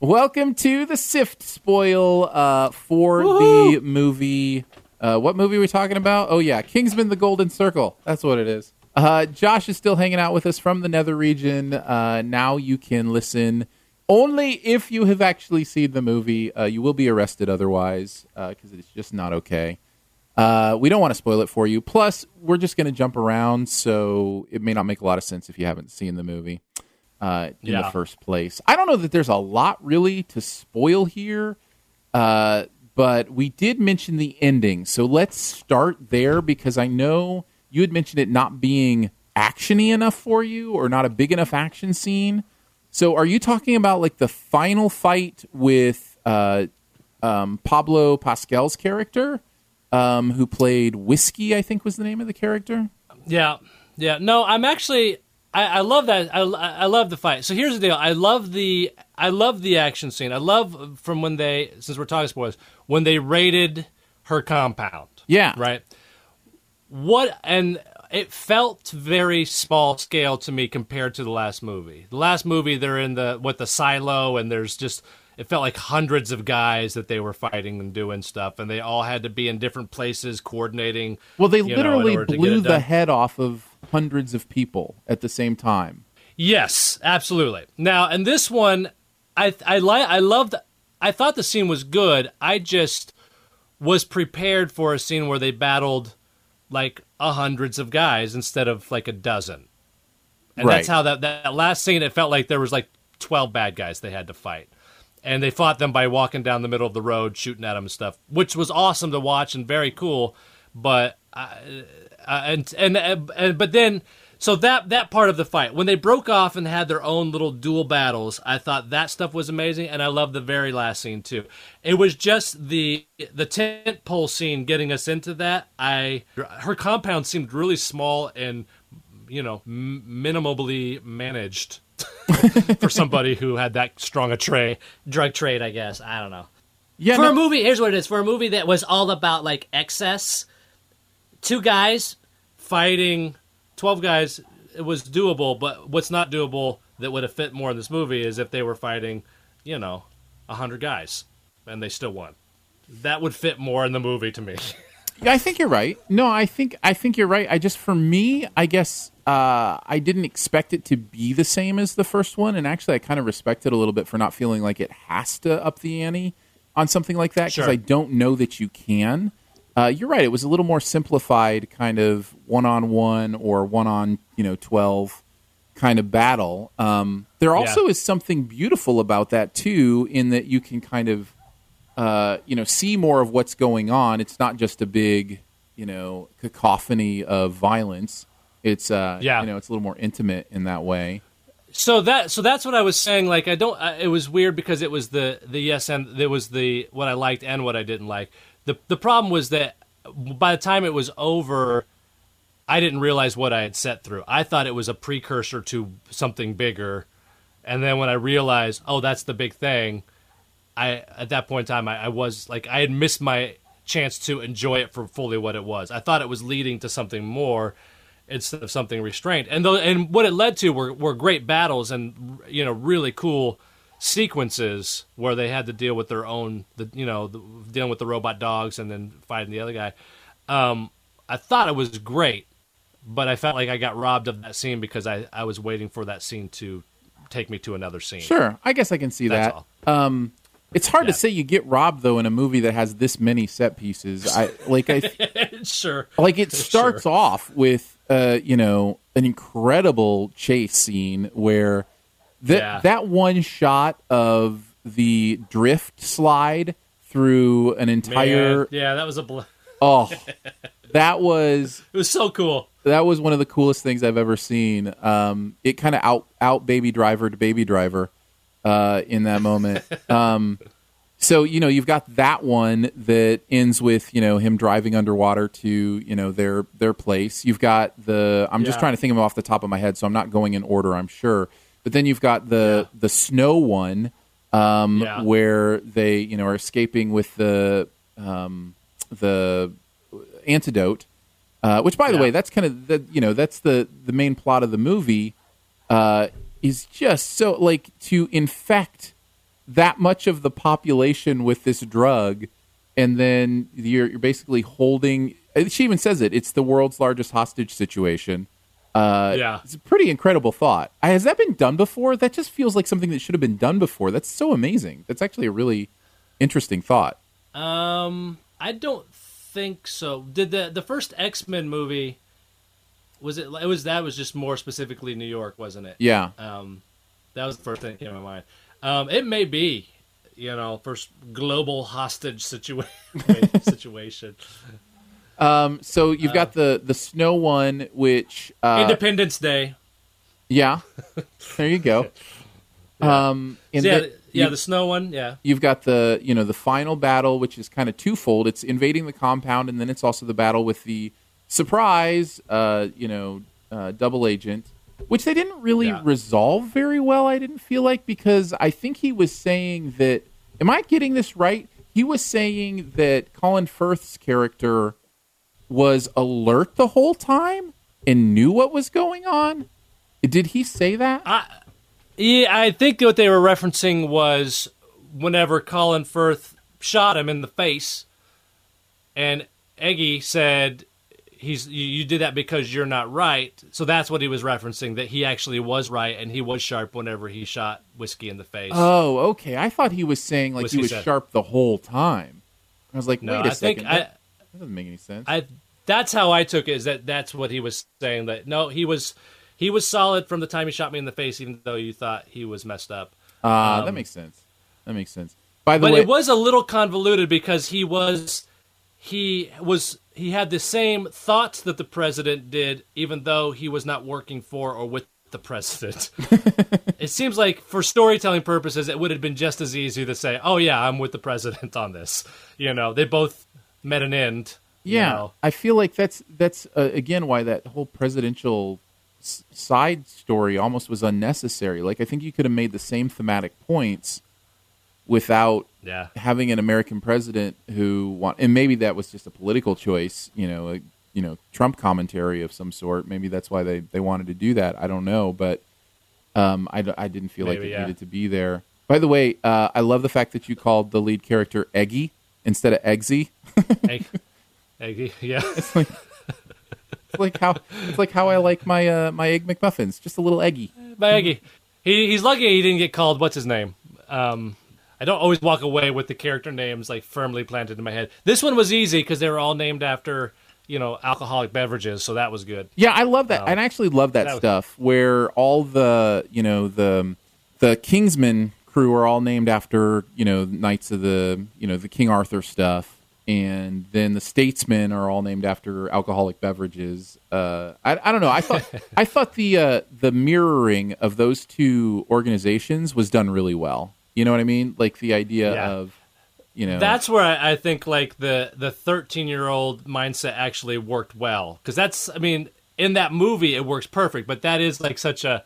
Welcome to the Sift Spoil for the movie. What movie are we talking about? Oh, yeah. Kingsman the Golden Circle. That's what it is. Josh is still hanging out with us from the Nether region. Now you can listen only if you have actually seen the movie. You will be arrested otherwise because it's just not okay. We don't want to spoil it for you. Plus, we're just going to jump around, so it may not make a lot of sense if you haven't seen the movie. In the first place. I don't know that there's a lot really to spoil here, but we did mention the ending. So let's start there, because I know you had mentioned it not being action-y enough for you, or not a big enough action scene. So are you talking about like the final fight with Pablo Pascal's character, who played Whiskey, I think was the name of the character? Yeah. No, I'm actually... I love that. I love the fight. So here's the deal. I love the action scene. I love from when they, since we're talking spoilers, when they raided her compound. Yeah. Right? And it felt very small scale to me compared to the last movie. The last movie, they're in the silo, and there's just, it felt like hundreds of guys that they were fighting and doing stuff, and they all had to be in different places coordinating. Well, they literally blew the head off of hundreds of people at the same time. Yes, absolutely. Now, and this one, I thought the scene was good. I just was prepared for a scene where they battled like hundreds of guys instead of like a dozen. And right. That's how that last scene, it felt like there was like 12 bad guys they had to fight. And they fought them by walking down the middle of the road, shooting at them and stuff, which was awesome to watch and very cool. But that part of the fight, when they broke off and had their own little dual battles, I thought that stuff was amazing, and I loved the very last scene too. It was just the tent pole scene getting us into that. Her compound seemed really small and minimally managed. For somebody who had that strong a drug trade, I guess. I don't know. Yeah, for a movie, here's what it is. For a movie that was all about like excess, 2 guys fighting 12 guys, it was doable. But what's not doable that would have fit more in this movie is if they were fighting, 100 guys and they still won. That would fit more in the movie to me. Yeah, I think you're right. No, I think you're right. I just, for me, I guess I didn't expect it to be the same as the first one, and actually I kind of respect it a little bit for not feeling like it has to up the ante on something like that, because I don't know that you can. You're right. It was a little more simplified kind of 1-on-1 or 1-on-12 kind of battle. There also is something beautiful about that too, in that you can kind of see more of what's going on. It's not just a big, cacophony of violence. It's it's a little more intimate in that way. So that's what I was saying. Like, it was weird because it was the yes, and there was the what I liked and what I didn't like. The problem was that by the time it was over, I didn't realize what I had sat through. I thought it was a precursor to something bigger, and then when I realized, oh, that's the big thing. At that point in time, I was like, I had missed my chance to enjoy it for fully what it was. I thought it was leading to something more instead of something restrained. And what it led to were great battles and, really cool sequences where they had to deal with their own, dealing with the robot dogs and then fighting the other guy. I thought it was great, but I felt like I got robbed of that scene because I was waiting for that scene to take me to another scene. Sure. I guess I can see that. That's all. It's hard to say you get robbed though in a movie that has this many set pieces. It starts off with an incredible chase scene where that one shot of the drift slide through an entire that was a it was so cool. That was one of the coolest things I've ever seen. It kind of out Baby Driver to Baby Driver in that moment. So, you've got that one that ends with, him driving underwater to, their place. You've got I'm just trying to think of them off the top of my head, so I'm not going in order, I'm sure. But then you've got the snow one where they, are escaping with the antidote. Which, by the way, that's kind of that's the main plot of the movie, is just so to infect that much of the population with this drug, and then you're basically holding. She even says it. It's the world's largest hostage situation. It's a pretty incredible thought. Has that been done before? That just feels like something that should have been done before. That's so amazing. That's actually a really interesting thought. I don't think so. Did the first X-Men movie, was just more specifically New York, wasn't it? Yeah. That was the first thing that came to my mind. It may be, first global hostage situation. So you've got the snow one, which Independence Day. Yeah. There you go. Yeah. The snow one, yeah. You've got the, the final battle, which is kind of twofold. It's invading the compound, and then it's also the battle with the surprise, double agent, which they didn't really resolve very well, I didn't feel like, because I think he was saying that, am I getting this right? He was saying that Colin Firth's character was alert the whole time and knew what was going on. Did he say that? Yeah, I think what they were referencing was whenever Colin Firth shot him in the face, and Eggsy said, "You did that because you're not right." So that's what he was referencing, that he actually was right and he was sharp whenever he shot Whiskey in the face. Oh, okay. I thought he was saying Whiskey he was sharp the whole time. I was like, wait a second. That doesn't make any sense. That's how I took it. Is that's what he was saying? That no, he was. He was solid from the time he shot me in the face, even though you thought he was messed up. That makes sense. By the way, it was a little convoluted because he had the same thoughts that the president did, even though he was not working for or with the president. It seems like for storytelling purposes, it would have been just as easy to say, "Oh yeah, I'm with the president on this." They both met an end. Yeah, I feel like that's again why that whole presidential side story almost was unnecessary. I think you could have made the same thematic points without having an American president and maybe that was just a political choice, Trump commentary of some sort. Maybe that's why they wanted to do that. I don't know, but I didn't feel like it needed to be there. By the way, I love the fact that you called the lead character Eggsy instead of Eggsy. Eggsy, yeah. It's like how I like my Egg McMuffins, just a little eggy. My Eggy, he's lucky he didn't get called what's his name. I don't always walk away with the character names firmly planted in my head. This one was easy because they were all named after alcoholic beverages, so that was good. Yeah, I love that. I actually love that stuff where all the the Kingsman crew are all named after knights of the the King Arthur stuff. And then the Statesmen are all named after alcoholic beverages. I don't know. I thought the mirroring of those two organizations was done really well. You know what I mean? The idea of that's where I think the 13-year-old mindset actually worked well, because in that movie it works perfect. But that is such a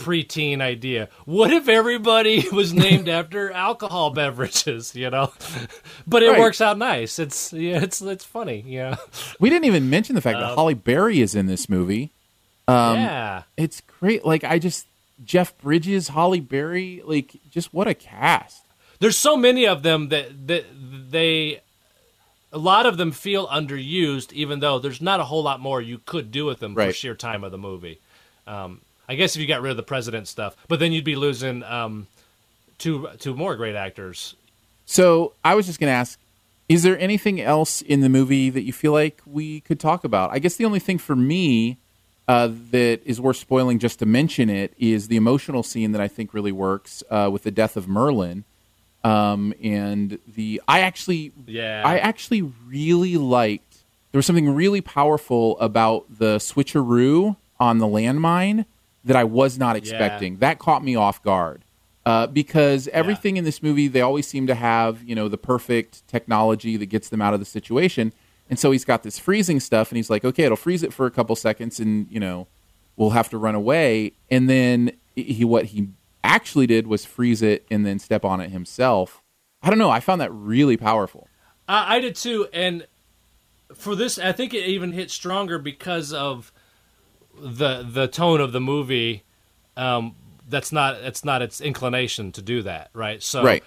preteen idea. What if everybody was named after alcohol beverages? But it works out nice. It's funny. Yeah, we didn't even mention the fact that Halle Berry is in this movie. It's great. Jeff Bridges, Halle Berry, just what a cast. There's so many of them that they. A lot of them feel underused, even though there's not a whole lot more you could do with them for sheer time of the movie. I guess if you got rid of the president stuff, but then you'd be losing two more great actors. So I was just going to ask, is there anything else in the movie that you feel like we could talk about? I guess the only thing for me that is worth spoiling just to mention it is the emotional scene that I think really works with the death of Merlin. I actually really liked, there was something really powerful about the switcheroo on the landmine that I was not expecting. Yeah. That caught me off guard. Because everything in this movie, they always seem to have, the perfect technology that gets them out of the situation. And so he's got this freezing stuff, and he's like, okay, it'll freeze it for a couple seconds, and, we'll have to run away. And then what he actually did was freeze it and then step on it himself. I don't know. I found that really powerful. I did too. And for this, I think it even hit stronger because of the tone of the movie. That's not its inclination to do that, right? So right.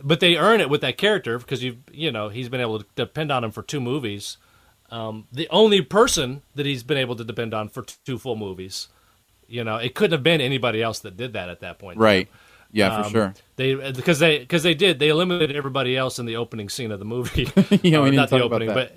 But they earn it with that character because he's been able to depend on him for two movies. The only person that he's been able to depend on for two full movies, it couldn't have been anybody else that did that at that point, right? Yeah, for sure. They eliminated everybody else in the opening scene of the movie. Not the opening, but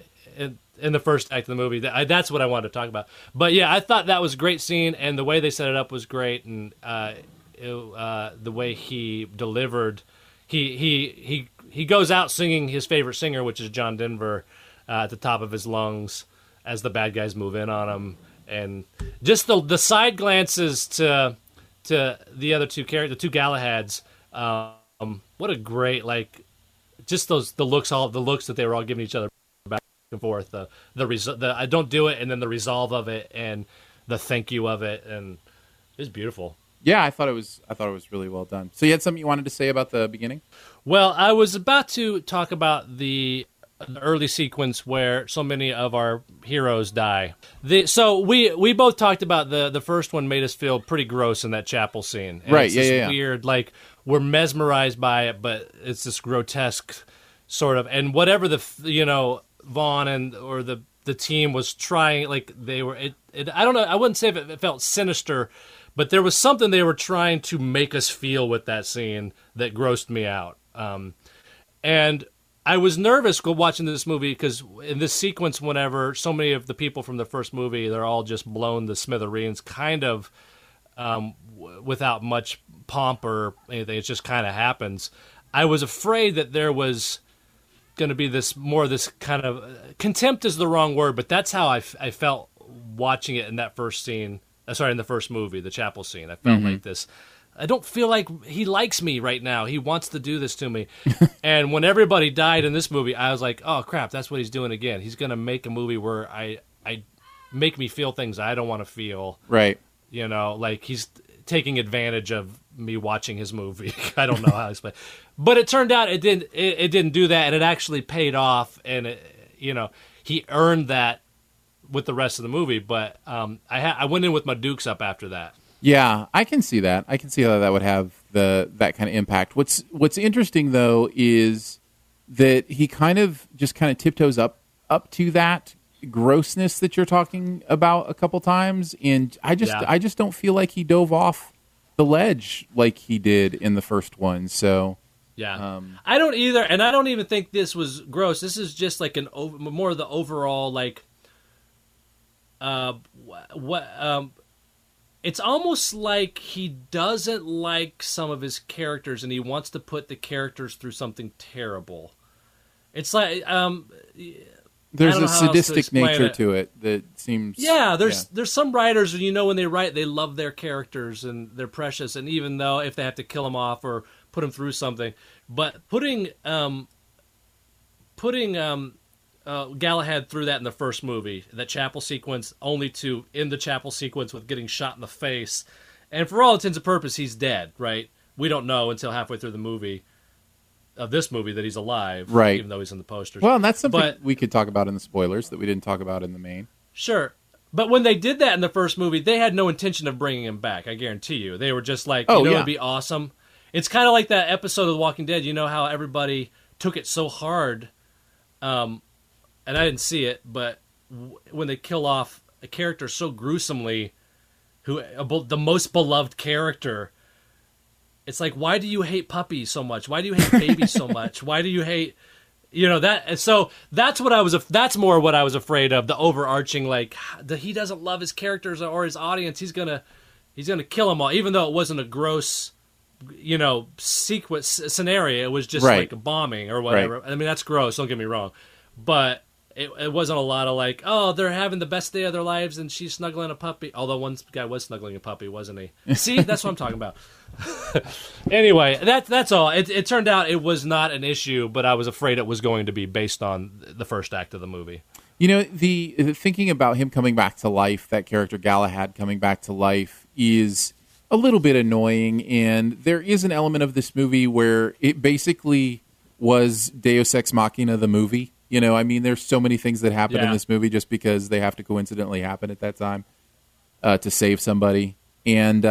in the first act of the movie. That's what I wanted to talk about. But yeah, I thought that was a great scene, and the way they set it up was great, and the way he delivered, he goes out singing his favorite singer, which is John Denver, at the top of his lungs as the bad guys move in on him, and just the side glances to the other two characters, the two Galahads. What a great, just the looks that they were all giving each other. And forth the I don't do it, and then the resolve of it, and the thank you of it, and it's beautiful. Yeah, I thought it was really well done. So you had something you wanted to say about the beginning? Well, I was about to talk about the early sequence where so many of our heroes die. So we both talked about the first one made us feel pretty gross in that chapel scene, and right? It's weird, like we're mesmerized by it, but it's this grotesque sort of, and whatever Vaughn or the team was trying, I don't know, I wouldn't say if it felt sinister, but there was something they were trying to make us feel with that scene that grossed me out. And I was nervous watching this movie because in this sequence, whenever so many of the people from the first movie, they're all just blown to smithereens, kind of without much pomp or anything. It just kind of happens. I was afraid that there was going to be this kind of contempt is the wrong word, but that's how I felt watching it in that first scene. In the first movie, the chapel scene. I felt like this. I don't feel like he likes me right now. He wants to do this to me. And when everybody died in this movie, I was like, oh crap, that's what he's doing again. He's going to make a movie where I make me feel things I don't want to feel. Right. Like he's taking advantage of me watching his movie. I don't know how to explain. But it turned out it didn't do that, and it actually paid off, and he earned that with the rest of the movie. But I went in with my dukes up after that. Yeah, I can see that. I can see how that would have that kind of impact. What's interesting though is that he kind of tiptoes up to that grossness that you're talking about a couple times, and I just don't feel like he dove off the ledge like he did in the first one. So. Yeah, I don't either, and I don't even think this was gross. This is just like more of the overall it's almost like he doesn't like some of his characters, and he wants to put the characters through something terrible. It's like there's a sadistic nature to it that seems. Yeah, there's some writers when they write, they love their characters and they're precious, and even though if they have to kill them off or put him through something, but putting Galahad through that in the first movie, that chapel sequence, only to end the chapel sequence with getting shot in the face, and for all intents and purposes, he's dead. Right? We don't know until halfway through the movie of this movie that he's alive, right? Even though he's in the posters. Well, and that's something we could talk about in the spoilers that we didn't talk about in the main. Sure. But when they did that in the first movie, they had no intention of bringing him back. I guarantee you, they were just like, it'd be awesome. It's kind of like that episode of The Walking Dead. You know how everybody took it so hard, and I didn't see it, but when they kill off a character so gruesomely, the most beloved character, It's like, why do you hate puppies so much? Why do you hate babies so much? Why do you hate, you know, that? So that's what I was, that's more what I was afraid of, the overarching, like, that he doesn't love his characters or his audience. He's going to kill them all, even though it wasn't a gross, you know, sequence scenario. It was just right. like a bombing or whatever. Right. I mean, that's gross. Don't get me wrong. But it wasn't a lot of like, oh, they're having the best day of their lives and she's snuggling a puppy. Although one guy was snuggling a puppy, wasn't he? See, that's what I'm talking about. Anyway, that's all. It turned out it was not an issue, but I was afraid it was going to be based on the first act of the movie. You know, the thinking about him coming back to life, that character Galahad coming back to life, is a little bit annoying, and there is an element of this movie where it basically was Deus Ex Machina, the movie. You know, I mean, there's so many things that happen in this movie just because they have to coincidentally happen at that time to save somebody. And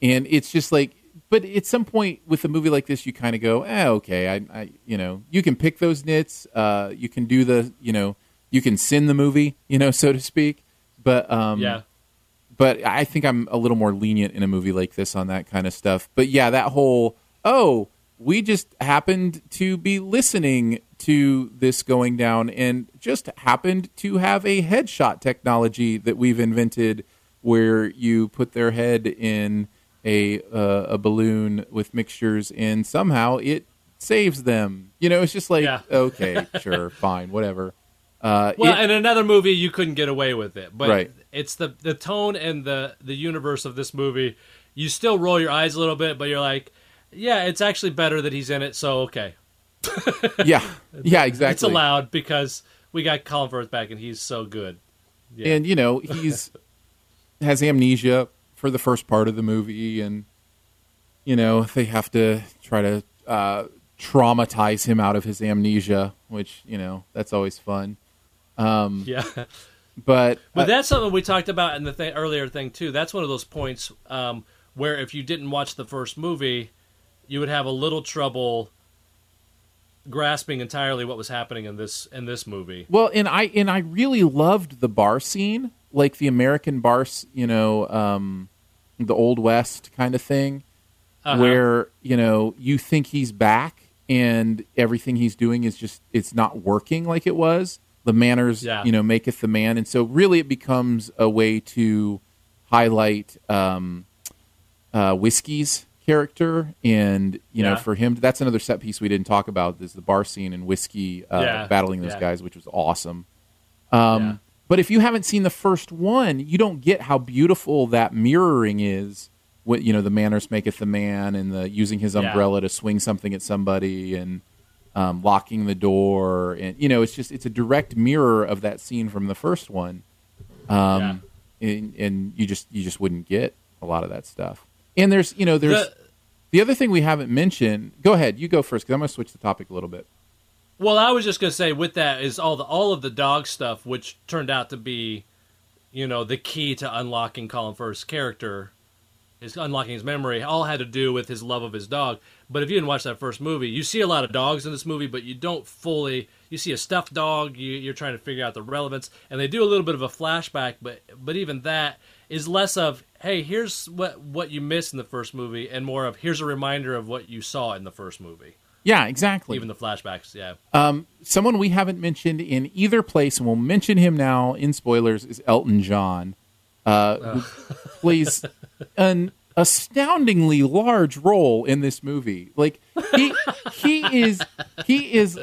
it's just like, but at some point with a movie like this, you kind of go, okay, I, you know, you can pick those nits, you can do the, you know, you can sin the movie, you know, so to speak. But But I think I'm a little more lenient in a movie like this on that kind of stuff. But yeah, that whole, we just happened to be listening to this going down and just happened to have a headshot technology that we've invented where you put their head in a balloon with mixtures and somehow it saves them. You know, it's just like, okay, sure, fine, whatever. In another movie, you couldn't get away with it. But it's the tone and the universe of this movie. You still roll your eyes a little bit, but you're like, yeah, it's actually better that he's in it, so okay. Yeah, exactly. It's allowed because we got Colin Firth back, and he's so good. Yeah. And, you know, he's has amnesia for the first part of the movie, and, you know, they have to try to traumatize him out of his amnesia, which, you know, that's always fun. But that's something we talked about in the earlier thing too. That's one of those points where if you didn't watch the first movie, you would have a little trouble grasping entirely what was happening in this movie. Well, and I really loved the bar scene, like the American bar, you know, the Old West kind of thing, where you know you think he's back and everything he's doing is just it's not working like it was. The manners, you know, maketh the man. And so really it becomes a way to highlight Whiskey's character. And, you know, for him, that's another set piece we didn't talk about, is the bar scene and Whiskey battling those guys, which was awesome. But if you haven't seen the first one, you don't get how beautiful that mirroring is. What, you know, the manners maketh the man and the using his umbrella to swing something at somebody and... locking the door, and you know, it's a direct mirror of that scene from the first one, and you just wouldn't get a lot of that stuff. And there's the other thing we haven't mentioned. Go ahead, you go first because I'm going to switch the topic a little bit. Well, I was just going to say with that is all of the dog stuff, which turned out to be, you know, the key to unlocking Colin Firth's character, is unlocking his memory. All had to do with his love of his dog. But if you didn't watch that first movie, you see a lot of dogs in this movie, but you don't fully... You see a stuffed dog, you're trying to figure out the relevance, and they do a little bit of a flashback, but even that is less of, hey, here's what you missed in the first movie, and more of, here's a reminder of what you saw in the first movie. Yeah, exactly. Even the flashbacks, someone we haven't mentioned in either place, and we'll mention him now in spoilers, is Elton John, who plays an... astoundingly large role in this movie. Like he is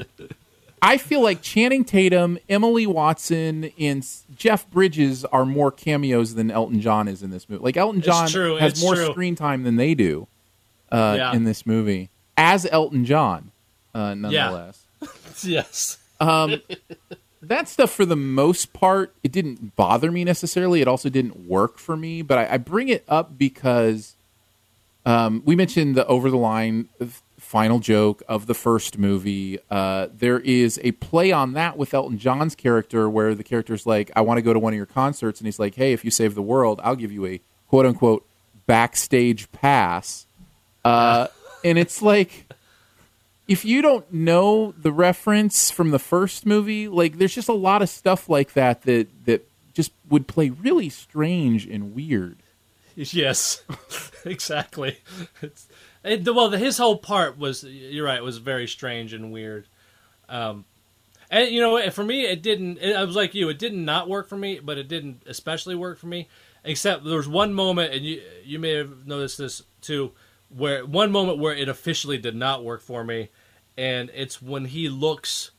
I feel like Channing Tatum, Emily Watson, and Jeff Bridges are more cameos than Elton John is in this movie. Like Elton John has more screen time than they do in this movie as Elton John nonetheless. Yes. That stuff, for the most part, it didn't bother me necessarily. It also didn't work for me, but I bring it up because we mentioned the over-the-line final joke of the first movie. There is a play on that with Elton John's character where the character's like, I want to go to one of your concerts, and he's like, hey, if you save the world, I'll give you a quote-unquote backstage pass. And it's like... If you don't know the reference from the first movie, like there's just a lot of stuff like that just would play really strange and weird. Yes, exactly. It's, His whole part was, you're right, was very strange and weird. And, you know, for me, it didn't... I was like you. It didn't not work for me, but it didn't especially work for me. Except there was one moment, and you may have noticed this too, where one moment where it officially did not work for me, and it's when he looks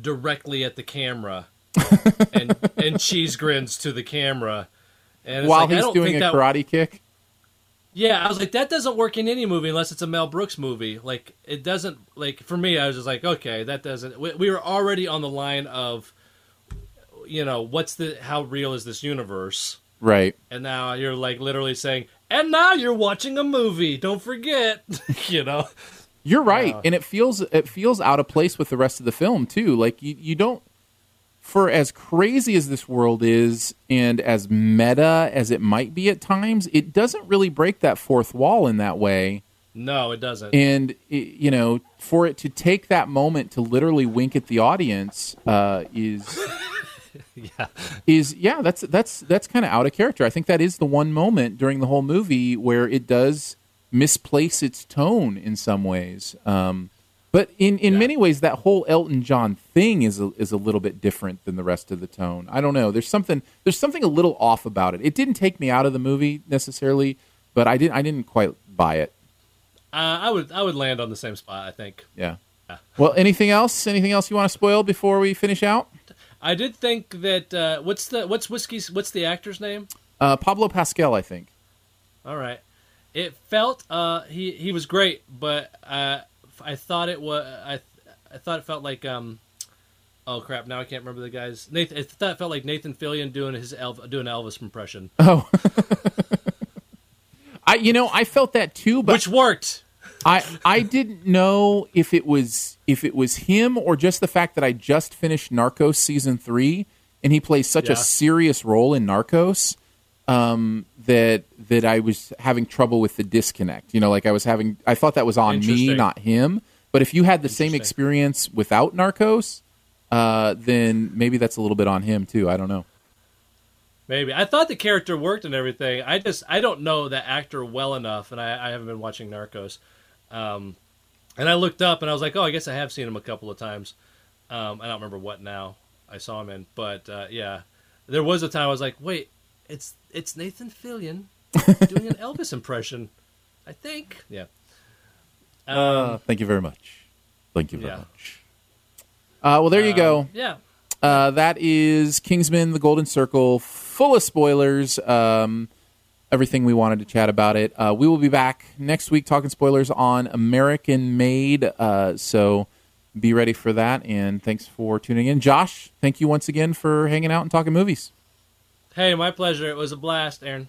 directly at the camera and cheese grins to the camera. And it's while he's doing a karate kick? Yeah, I was like, that doesn't work in any movie unless it's a Mel Brooks movie. Like, it doesn't... Like, for me, I was just like, okay, that doesn't... We were already on the line of, you know, how real is this universe? Right. And now you're, like, literally saying, and now you're watching a movie. Don't forget, you know. You're right. And it feels out of place with the rest of the film, too. Like, you don't... For as crazy as this world is and as meta as it might be at times, it doesn't really break that fourth wall in that way. No, it doesn't. And, you know, for it to take that moment to literally wink at the audience is... that's kind of out of character. I think that is the one moment during the whole movie where it does misplace its tone in some ways. But in many ways, that whole Elton John thing is a little bit different than the rest of the tone. I don't know. There's something a little off about it. It didn't take me out of the movie necessarily, but I didn't quite buy it. I would land on the same spot, I think. Yeah. Well, anything else? Anything else you want to spoil before we finish out? I did think that what's the actor's name? Pablo Pascal, I think. All right, it felt he was great, but I thought it was I thought it felt like oh crap, now I can't remember the guy's Nathan. I thought it felt like Nathan Fillion doing doing Elvis impression. Oh, I felt that too, but which worked. I didn't know if it was him or just the fact that I just finished Narcos season 3 and he plays such a serious role in Narcos that I was having trouble with the disconnect. You know, like I thought that was on me, not him. But if you had the same experience without Narcos, then maybe that's a little bit on him too. I don't know. Maybe. I thought the character worked and everything. I don't know that actor well enough, and I haven't been watching Narcos. And I looked up and I was like, oh, I guess I have seen him a couple of times. I don't remember what now I saw him in, but there was a time I was like, wait, it's Nathan Fillion doing an Elvis impression, I think. Yeah. Thank you very much. Thank you very much. Well, there you go. Yeah. That is Kingsman: The Golden Circle, full of spoilers. Everything we wanted to chat about it. We will be back next week talking spoilers on American Made, so be ready for that, and thanks for tuning in. Josh, thank you once again for hanging out and talking movies. Hey, my pleasure. It was a blast, Aaron.